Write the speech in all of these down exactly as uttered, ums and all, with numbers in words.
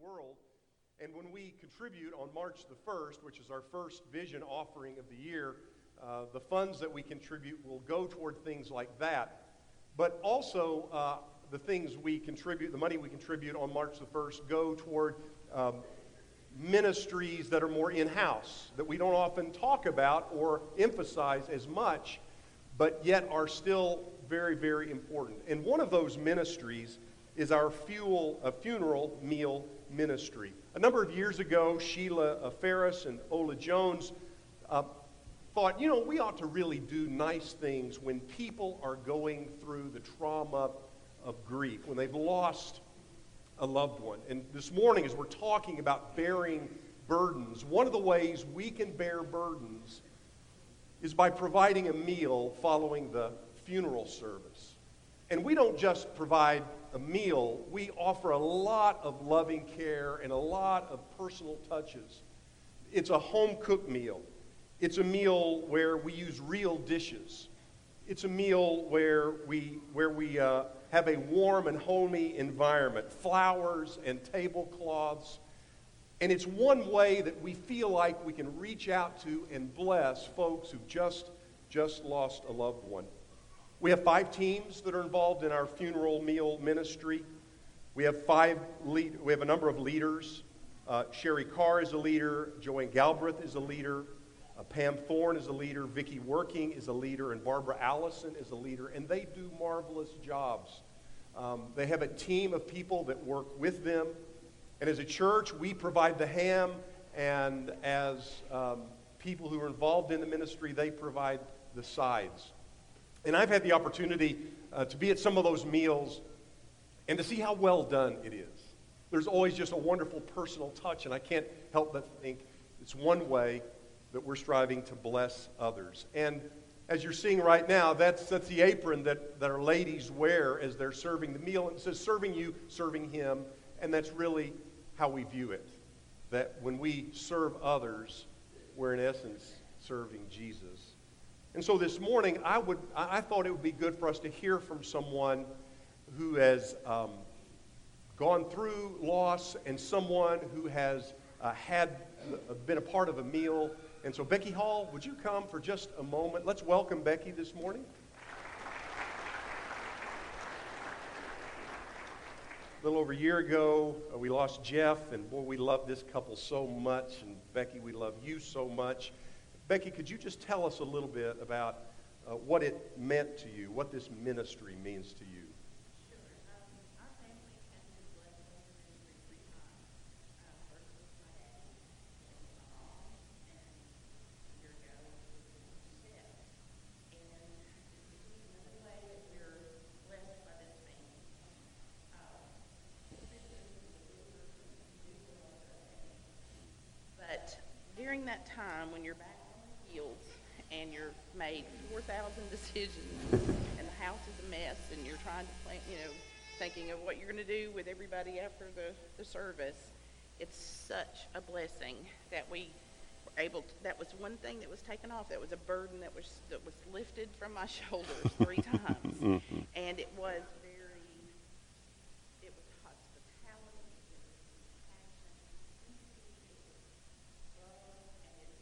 the world. And when we contribute on March the first, which is our first vision offering of the year, uh, the funds that we contribute will go toward things like that. But also, uh, the things we contribute, the money we contribute on March the first, go toward um, ministries that are more in-house, that we don't often talk about or emphasize as much, but yet are still very, very important. And one of those ministries is our fuel, a funeral meal ministry. A number of years ago, Sheila Ferris and Ola Jones uh, thought, you know, we ought to really do nice things when people are going through the trauma of grief, when they've lost a loved one. And this morning, as we're talking about bearing burdens, one of the ways we can bear burdens is by providing a meal following the funeral service. And we don't just provide a meal, we offer a lot of loving care and a lot of personal touches. It's a home-cooked meal. It's a meal where we use real dishes. It's a meal where we where we uh, have a warm and homey environment, flowers and tablecloths. And it's one way that we feel like we can reach out to and bless folks who just just lost a loved one. We have five teams that are involved in our funeral meal ministry. We have five lead, we have a number of leaders. Uh, Sherry Carr is a leader. Joanne Galbraith is a leader. Uh, Pam Thorne is a leader. Vicki Working is a leader. And Barbara Allison is a leader. And they do marvelous jobs. Um, they have a team of people that work with them. And as a church, we provide the ham. And as um, people who are involved in the ministry, they provide the sides. And I've had the opportunity uh, to be at some of those meals and to see how well done it is. There's always just a wonderful personal touch, and I can't help but think it's one way that we're striving to bless others. And as you're seeing right now, that's that's the apron that, that our ladies wear as they're serving the meal. And it says, serving you, serving him. And that's really how we view it, that when we serve others, we're in essence serving Jesus. And so this morning, I would I thought it would be good for us to hear from someone who has um, gone through loss and someone who has uh, had uh, been a part of a meal. And so Becky Hall, would you come for just a moment? Let's welcome Becky this morning. A little over a year ago, uh, we lost Jeff, and boy, we love this couple so much. And Becky, we love you so much. Becky, could you just tell us a little bit about uh, what it meant to you, what this ministry means to you? Sure. Um, our family has been blessed with the ministry three times. Uh, first was my dad, and my mom, and a year ago was Jeff. And it's another way that we're blessed by this family. Uh, but during that time, when you're back and you're made four thousand decisions and the house is a mess and you're trying to plan, you know, thinking of what you're going to do with everybody after the, the service, it's such a blessing that we were able to, that was one thing that was taken off, that was a burden that was that was lifted from my shoulders three times. Mm-hmm. And it was very, it was hospitality, it was compassion, love, and it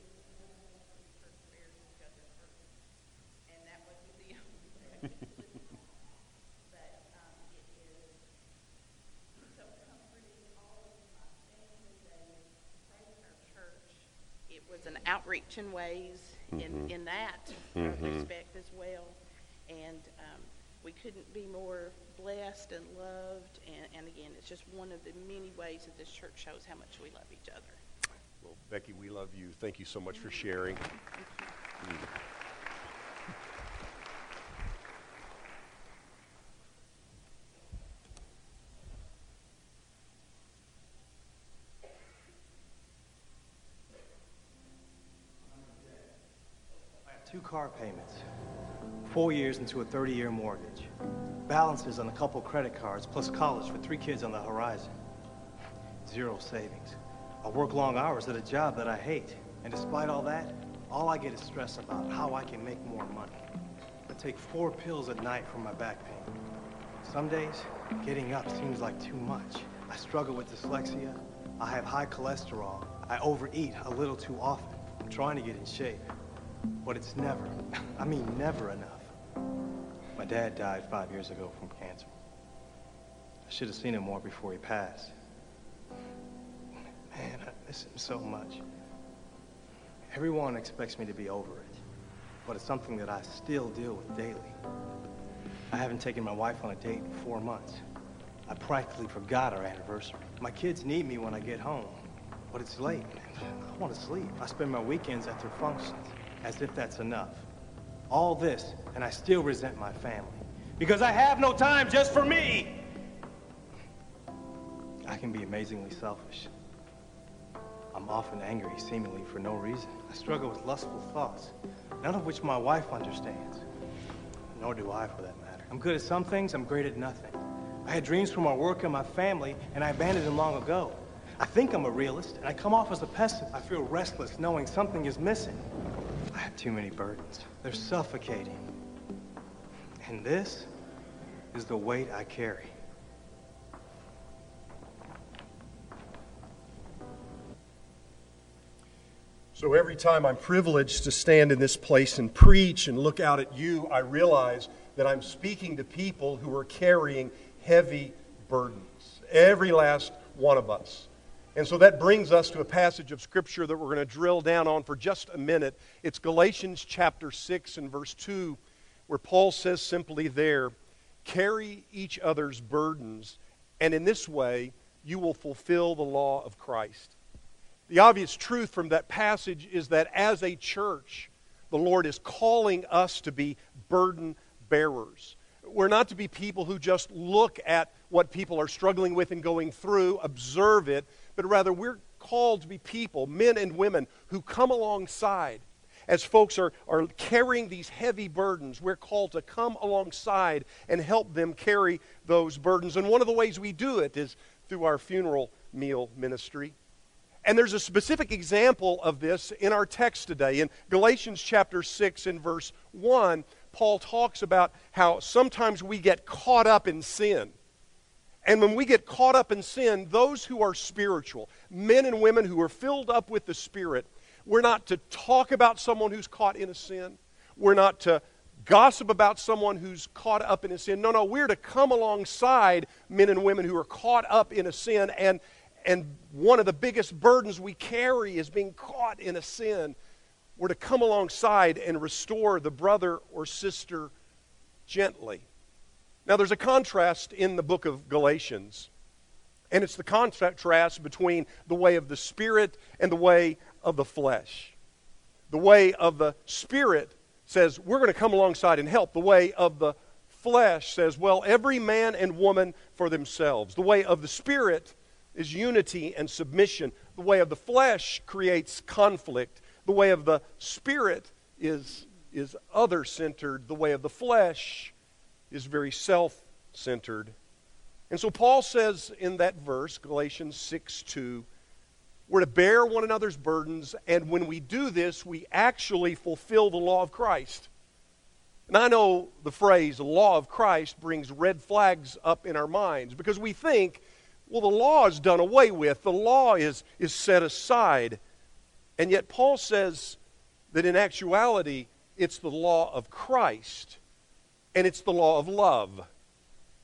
was an outreach in ways in, mm-hmm. in that mm-hmm. respect as well. And um, we couldn't be more blessed and loved. And, and again, it's just one of the many ways that this church shows how much we love each other. Well, Becky, we love you. Thank you so much for sharing. Thank you. Mm. Two car payments, four years into a thirty-year mortgage, balances on a couple credit cards, plus college for three kids on the horizon. Zero savings. I work long hours at a job that I hate, and despite all that, all I get is stress about how I can make more money. I take four pills a night for my back pain. Some days, getting up seems like too much. I struggle with dyslexia. I have high cholesterol. I overeat a little too often. I'm trying to get in shape, but it's never, I mean never enough. My dad died five years ago from cancer. I should have seen him more before he passed. Man, I miss him so much. Everyone expects me to be over it, but it's something that I still deal with daily. I haven't taken my wife on a date in four months. I practically forgot our anniversary. My kids need me when I get home, but it's late. I want to sleep. I spend my weekends at their functions, as if that's enough. All this, and I still resent my family, because I have no time just for me. I can be amazingly selfish. I'm often angry, seemingly for no reason. I struggle with lustful thoughts, none of which my wife understands, nor do I for that matter. I'm good at some things, I'm great at nothing. I had dreams for my work and my family, and I abandoned them long ago. I think I'm a realist, and I come off as a pessimist. I feel restless knowing something is missing. I have too many burdens. They're suffocating. And this is the weight I carry. So every time I'm privileged to stand in this place and preach and look out at you, I realize that I'm speaking to people who are carrying heavy burdens, every last one of us. And so that brings us to a passage of Scripture that we're going to drill down on for just a minute. It's Galatians chapter six and verse two, where Paul says simply there, carry each other's burdens, and in this way you will fulfill the law of Christ. The obvious truth from that passage is that as a church, the Lord is calling us to be burden bearers. We're not to be people who just look at what people are struggling with and going through, observe it, but rather we're called to be people, men and women, who come alongside. As folks are, are carrying these heavy burdens, we're called to come alongside and help them carry those burdens. And one of the ways we do it is through our funeral meal ministry. And there's a specific example of this in our text today. In Galatians chapter six and verse one, Paul talks about how sometimes we get caught up in sin. And when we get caught up in sin, those who are spiritual, men and women who are filled up with the Spirit, we're not to talk about someone who's caught in a sin. We're not to gossip about someone who's caught up in a sin. No, no, we're to come alongside men and women who are caught up in a sin. And, and one of the biggest burdens we carry is being caught in a sin. We're to come alongside and restore the brother or sister gently. Now, there's a contrast in the book of Galatians, and it's the contrast between the way of the Spirit and the way of the flesh. The way of the Spirit says, we're going to come alongside and help. The way of the flesh says, well, every man and woman for themselves. The way of the Spirit is unity and submission. The way of the flesh creates conflict. The way of the Spirit is, is other-centered. The way of the flesh is very self-centered. And so Paul says in that verse, Galatians six two, we're to bear one another's burdens, and when we do this, we actually fulfill the law of Christ. And I know the phrase, the law of Christ, brings red flags up in our minds, because we think, well, the law is done away with. The law is, is set aside. And yet Paul says that in actuality, it's the law of Christ, and it's the law of love.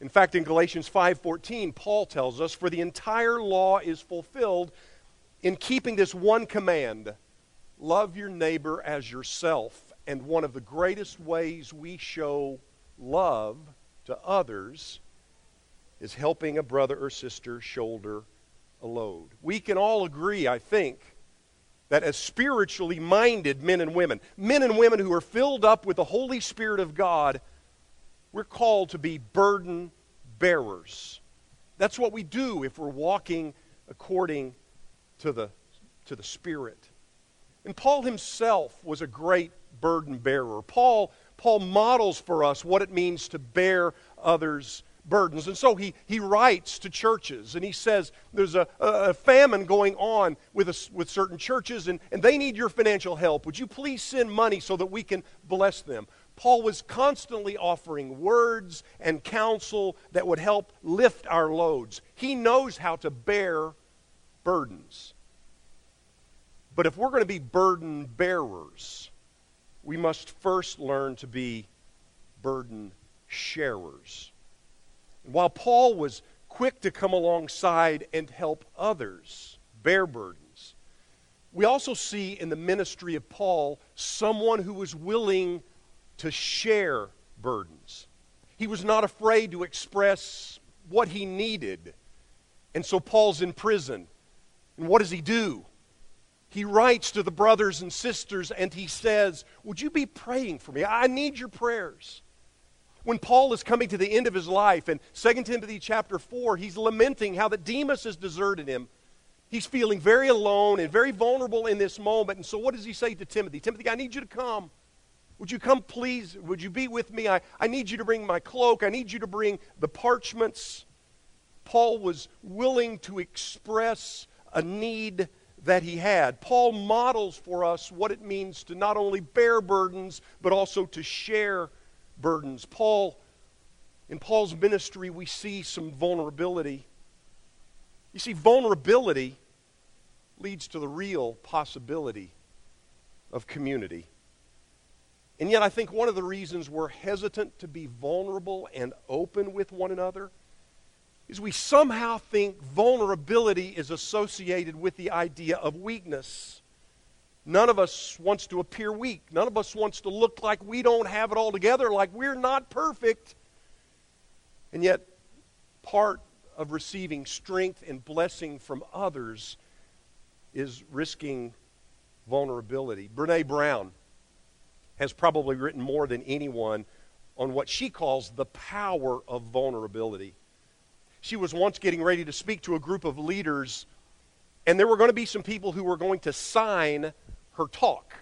In fact, in Galatians five fourteen, Paul tells us, for the entire law is fulfilled in keeping this one command, love your neighbor as yourself. And one of the greatest ways we show love to others is helping a brother or sister shoulder a load. We can all agree, I think, that as spiritually minded men and women, men and women who are filled up with the Holy Spirit of God, we're called to be burden bearers. That's what we do if we're walking according to the, to the Spirit. And Paul himself was a great burden bearer. Paul, Paul models for us what it means to bear others' burdens. And so he, he writes to churches, and he says there's a, a famine going on with, a, with certain churches, and, and they need your financial help. Would you please send money so that we can bless them? Paul was constantly offering words and counsel that would help lift our loads. He knows how to bear burdens. But if we're going to be burden bearers, we must first learn to be burden sharers. And while Paul was quick to come alongside and help others bear burdens, we also see in the ministry of Paul someone who was willing to share burdens. He was not afraid to express what he needed. And so Paul's in prison. And what does he do? He writes to the brothers and sisters and he says, "Would you be praying for me? I need your prayers." When Paul is coming to the end of his life, in Second Timothy chapter four, he's lamenting how that Demas has deserted him. He's feeling very alone and very vulnerable in this moment. And so what does he say to Timothy? Timothy, I need you to come. Would you come, please? Would you be with me? I, I need you to bring my cloak. I need you to bring the parchments. Paul was willing to express a need that he had. Paul models for us what it means to not only bear burdens, but also to share burdens. Paul, in Paul's ministry, we see some vulnerability. You see, vulnerability leads to the real possibility of community. And yet I think one of the reasons we're hesitant to be vulnerable and open with one another is we somehow think vulnerability is associated with the idea of weakness. None of us wants to appear weak. None of us wants to look like we don't have it all together, like we're not perfect. And yet part of receiving strength and blessing from others is risking vulnerability. Brené Brown has probably written more than anyone on what she calls the power of vulnerability. She was once getting ready to speak to a group of leaders, and there were going to be some people who were going to sign her talk.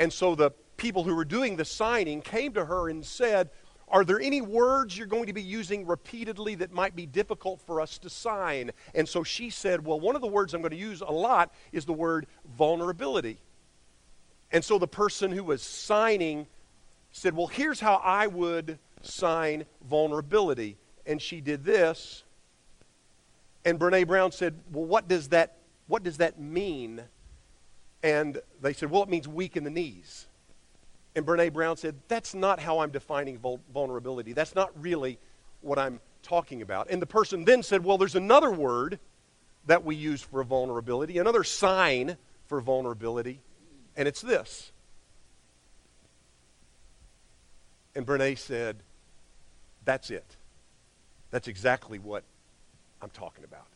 And so the people who were doing the signing came to her and said, "Are there any words you're going to be using repeatedly that might be difficult for us to sign?" And so she said, "Well, one of the words I'm going to use a lot is the word vulnerability." And so the person who was signing said, "Well, here's how I would sign vulnerability." And she did this. And Brené Brown said, "Well, what does that, what does that mean?" And they said, "Well, it means weak in the knees." And Brené Brown said, "That's not how I'm defining vul- vulnerability. That's not really what I'm talking about." And the person then said, "Well, there's another word that we use for vulnerability, another sign for vulnerability. And it's this." And Brené said, "That's it. That's exactly what I'm talking about."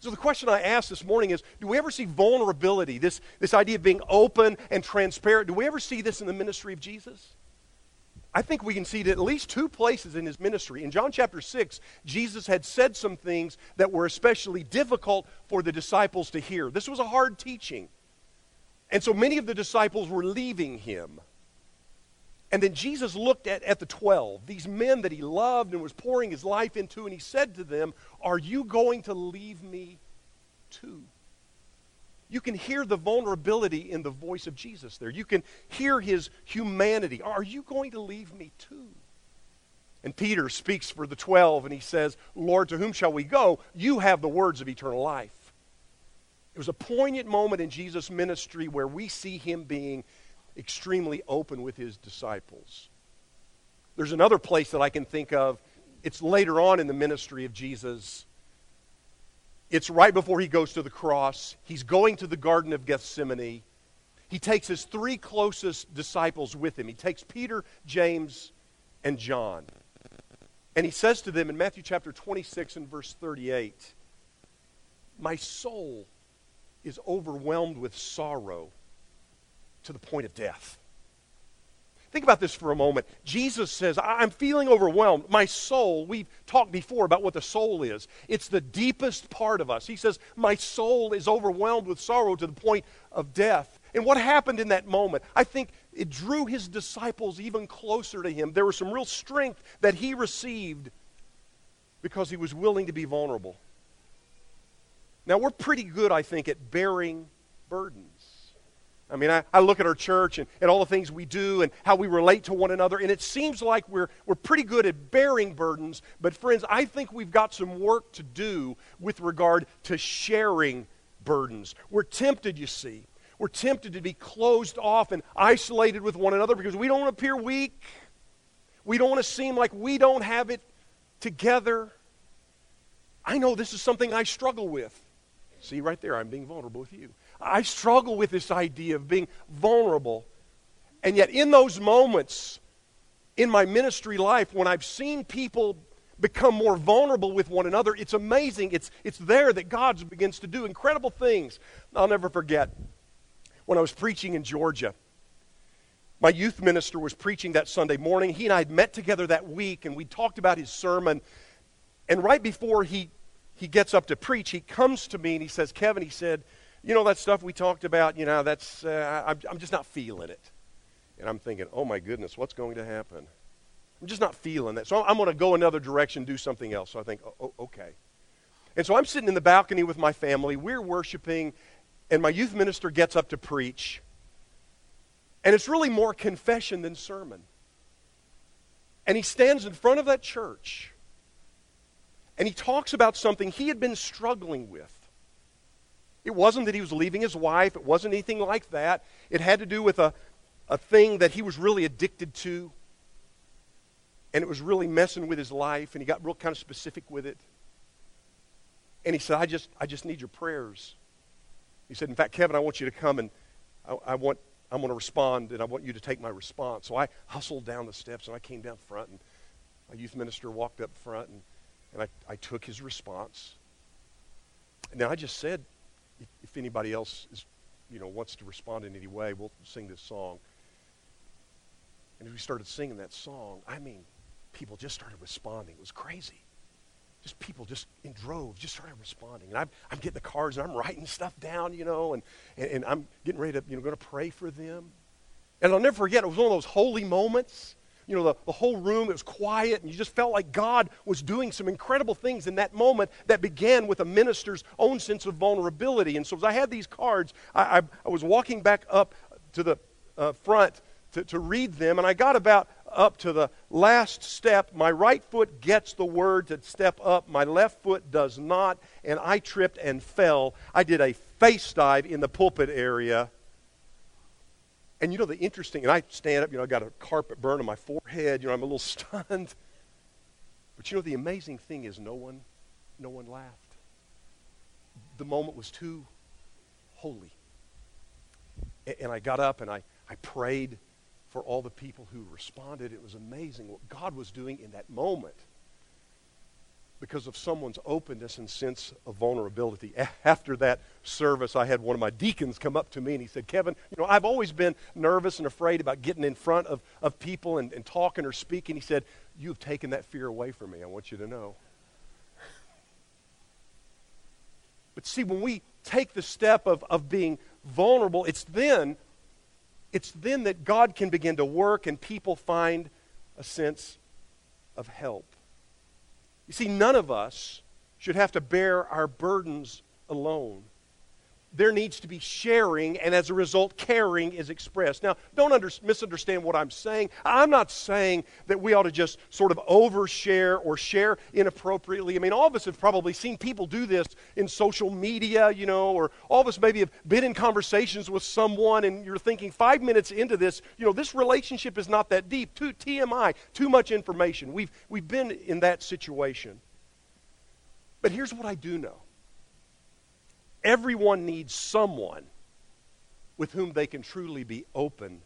So the question I asked this morning is, do we ever see vulnerability, this, this idea of being open and transparent, do we ever see this in the ministry of Jesus? I think we can see it at least two places in his ministry. In John chapter six, Jesus had said some things that were especially difficult for the disciples to hear. This was a hard teaching. And so many of the disciples were leaving him. And then Jesus looked at, at the twelve, these men that he loved and was pouring his life into, and he said to them, "Are you going to leave me too?" You can hear the vulnerability in the voice of Jesus there. You can hear his humanity. Are you going to leave me too? And Peter speaks for the twelve, and he says, "Lord, to whom shall we go? You have the words of eternal life." It was a poignant moment in Jesus' ministry where we see him being extremely open with his disciples. There's another place that I can think of. It's later on in the ministry of Jesus. It's right before he goes to the cross. He's going to the Garden of Gethsemane. He takes his three closest disciples with him. He takes Peter, James, and John. And he says to them in Matthew chapter twenty-six and verse thirty-eight, "My soul is overwhelmed with sorrow to the point of death." Think about this for a moment. Jesus says, "I'm feeling overwhelmed. My soul," we've talked before about what the soul is. It's the deepest part of us. He says, "My soul is overwhelmed with sorrow to the point of death." And what happened in that moment? I think it drew his disciples even closer to him. There was some real strength that he received because he was willing to be vulnerable. Now, we're pretty good, I think, at bearing burdens. I mean, I, I look at our church and, and all the things we do and how we relate to one another, and it seems like we're we're pretty good at bearing burdens, but friends, I think we've got some work to do with regard to sharing burdens. We're tempted, you see. We're tempted to be closed off and isolated with one another because we don't want to appear weak. We don't want to seem like we don't have it together. I know this is something I struggle with. See, right there, I'm being vulnerable with you. I struggle with this idea of being vulnerable. And yet in those moments in my ministry life when I've seen people become more vulnerable with one another, it's amazing. It's, it's there that God begins to do incredible things. I'll never forget when I was preaching in Georgia. My youth minister was preaching that Sunday morning. He and I had met together that week, and we talked about his sermon. And right before he, he gets up to preach, he comes to me and he says, Kevin, he said, you know that stuff we talked about, you know, that's, uh, I'm, I'm just not feeling it. And I'm thinking, oh my goodness, what's going to happen? I'm just not feeling that. So I'm, I'm going to go another direction, do something else. So I think, oh, okay. And so I'm sitting in the balcony with my family. We're worshiping, and my youth minister gets up to preach. And it's really more confession than sermon. And he stands in front of that church, and he talks about something he had been struggling with. It wasn't that he was leaving his wife. It wasn't anything like that. It had to do with a, a thing that he was really addicted to. And it was really messing with his life. And he got real kind of specific with it. And he said, I just I just need your prayers. He said, in fact, Kevin, I want you to come and I, I want, I'm going to respond and I want you to take my response. So I hustled down the steps and I came down front. And my youth minister walked up front and, and I, I took his response. And then I just said, If, if anybody else is, you know, wants to respond in any way, we'll sing this song. And as we started singing that song, I mean, people just started responding. It was crazy. Just people just in droves just started responding. And I'm, I'm getting the cards and I'm writing stuff down, you know, and, and, and I'm getting ready to, you know, going to pray for them. And I'll never forget, it was one of those holy moments. You know, the, the whole room, it was quiet, and you just felt like God was doing some incredible things in that moment that began with a minister's own sense of vulnerability. And so as I had these cards, I, I, I was walking back up to the uh, front to, to read them, and I got about up to the last step. My right foot gets the word to step up. My left foot does not, and I tripped and fell. I did a face dive in the pulpit area. And you know the interesting, and I stand up, you know, I got a carpet burn on my forehead, you know, I'm a little stunned. But you know the amazing thing is no one, no one laughed. The moment was too holy. And I got up and I, I prayed for all the people who responded. It was amazing what God was doing in that moment because of someone's openness and sense of vulnerability. After that service, I had one of my deacons come up to me and he said, Kevin, you know, I've always been nervous and afraid about getting in front of, of people and, and talking or speaking. He said, you've taken that fear away from me. I want you to know. But see, when we take the step of, of being vulnerable, it's then, it's then that God can begin to work and people find a sense of help. You see, none of us should have to bear our burdens alone. There needs to be sharing, and as a result, caring is expressed. Now, don't under- misunderstand what I'm saying. I'm not saying that we ought to just sort of overshare or share inappropriately. I mean, all of us have probably seen people do this in social media, you know, or all of us maybe have been in conversations with someone, and you're thinking five minutes into this, you know, this relationship is not that deep. Too, T M I, too much information. We've, we've been in that situation. But here's what I do know. Everyone needs someone with whom they can truly be open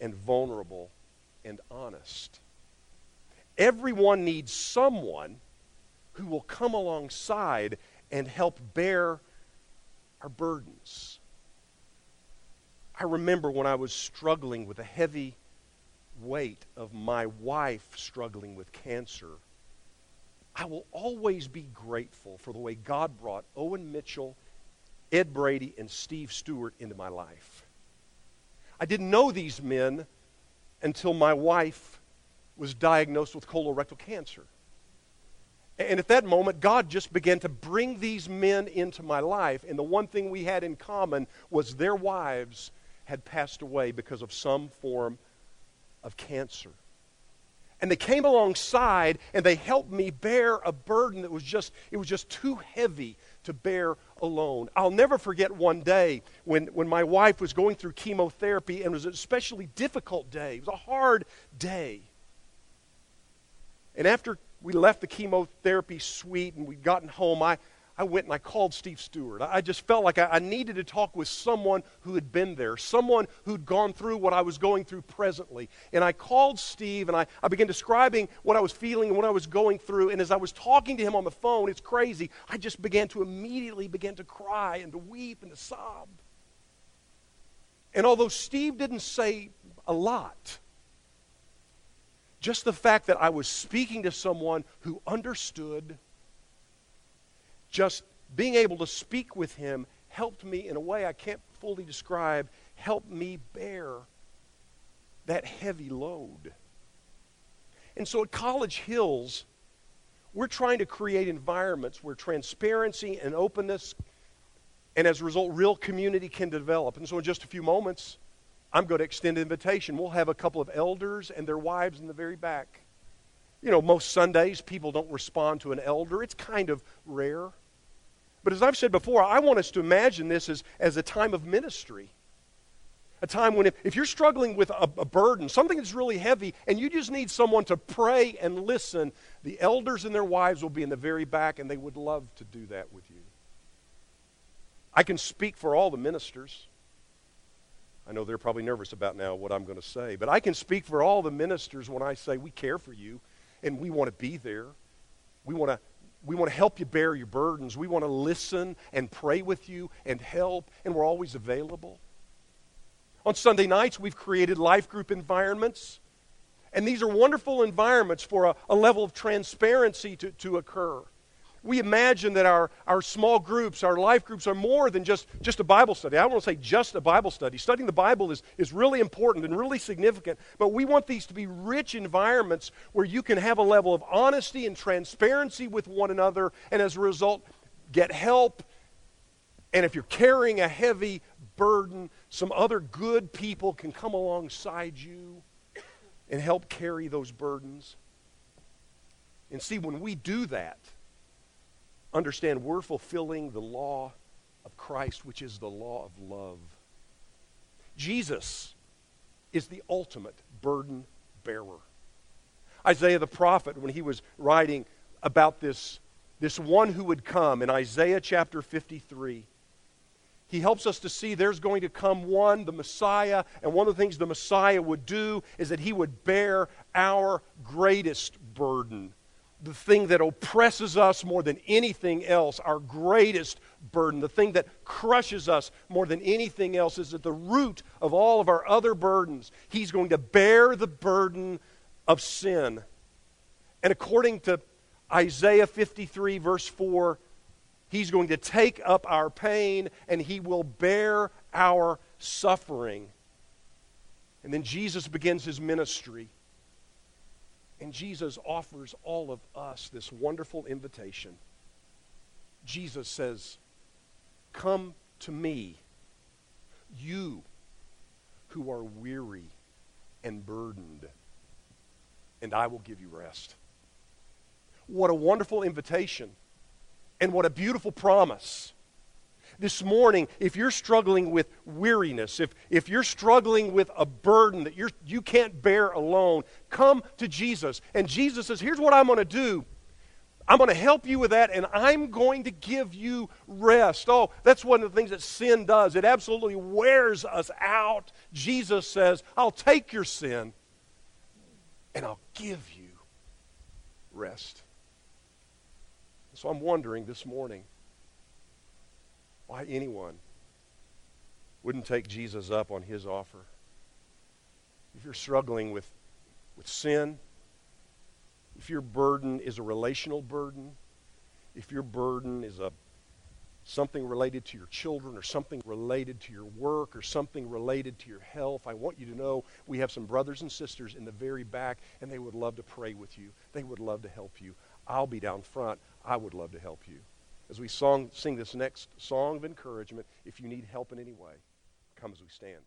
and vulnerable and honest. Everyone needs someone who will come alongside and help bear our burdens. I remember when I was struggling with a heavy weight of my wife struggling with cancer. I will always be grateful for the way God brought Owen Mitchell, Ed Brady, and Steve Stewart into my life. I didn't know these men until my wife was diagnosed with colorectal cancer. And at that moment, God just began to bring these men into my life. And the one thing we had in common was their wives had passed away because of some form of cancer. And they came alongside and they helped me bear a burden that was just, it was just too heavy to bear alone. I'll never forget one day when, when my wife was going through chemotherapy, and it was an especially difficult day. It was a hard day. And after we left the chemotherapy suite and we'd gotten home, I, I went and I called Steve Stewart. I, I just felt like I, I needed to talk with someone who had been there, someone who'd gone through what I was going through presently. And I called Steve and I, I began describing what I was feeling and what I was going through. And as I was talking to him on the phone, it's crazy, I just began to immediately begin to cry and to weep and to sob. And although Steve didn't say a lot, just the fact that I was speaking to someone who understood, just being able to speak with him helped me in a way I can't fully describe, helped me bear that heavy load. And so at College Hills, we're trying to create environments where transparency and openness, and as a result, real community can develop. And so in just a few moments, I'm going to extend an invitation. We'll have a couple of elders and their wives in the very back. You know, most Sundays, people don't respond to an elder. It's kind of rare. But as I've said before, I want us to imagine this as, as a time of ministry. A time when if, if you're struggling with a, a burden, something that's really heavy, and you just need someone to pray and listen, the elders and their wives will be in the very back, and they would love to do that with you. I can speak for all the ministers. I know they're probably nervous about now what I'm going to say, but I can speak for all the ministers when I say we care for you and we want to be there. We want to we want to help you bear your burdens. We want to listen and pray with you and help, and we're always available. On Sunday nights, we've created life group environments, and these are wonderful environments for a, a level of transparency to, to occur. We imagine that our, our small groups, our life groups are more than just, just a Bible study. I don't want to say just a Bible study. Studying the Bible is, is really important and really significant, but we want these to be rich environments where you can have a level of honesty and transparency with one another, and as a result, get help. And if you're carrying a heavy burden, some other good people can come alongside you and help carry those burdens. And see, when we do that, understand, we're fulfilling the law of Christ, which is the law of love. Jesus is the ultimate burden bearer. Isaiah the prophet, when he was writing about this, this one who would come in Isaiah chapter fifty-three, he helps us to see there's going to come one, the Messiah, and one of the things the Messiah would do is that he would bear our greatest burden. The thing that oppresses us more than anything else, our greatest burden, the thing that crushes us more than anything else, is at the root of all of our other burdens. He's going to bear the burden of sin. And according to Isaiah fifty-three, verse four, he's going to take up our pain and he will bear our suffering. And then Jesus begins his ministry. And Jesus offers all of us this wonderful invitation. Jesus says, "Come to me, you who are weary and burdened, and I will give you rest." What a wonderful invitation, and what a beautiful promise. This morning, if you're struggling with weariness, if, if you're struggling with a burden that you're, you can't bear alone, come to Jesus. And Jesus says, here's what I'm going to do. I'm going to help you with that, and I'm going to give you rest. Oh, that's one of the things that sin does. It absolutely wears us out. Jesus says, I'll take your sin, and I'll give you rest. So I'm wondering this morning, why anyone wouldn't take Jesus up on his offer. If you're struggling with, with sin, if your burden is a relational burden, if your burden is a something related to your children or something related to your work or something related to your health, I want you to know we have some brothers and sisters in the very back, and they would love to pray with you. They would love to help you. I'll be down front. I would love to help you. As we song, sing this next song of encouragement, if you need help in any way, come as we stand.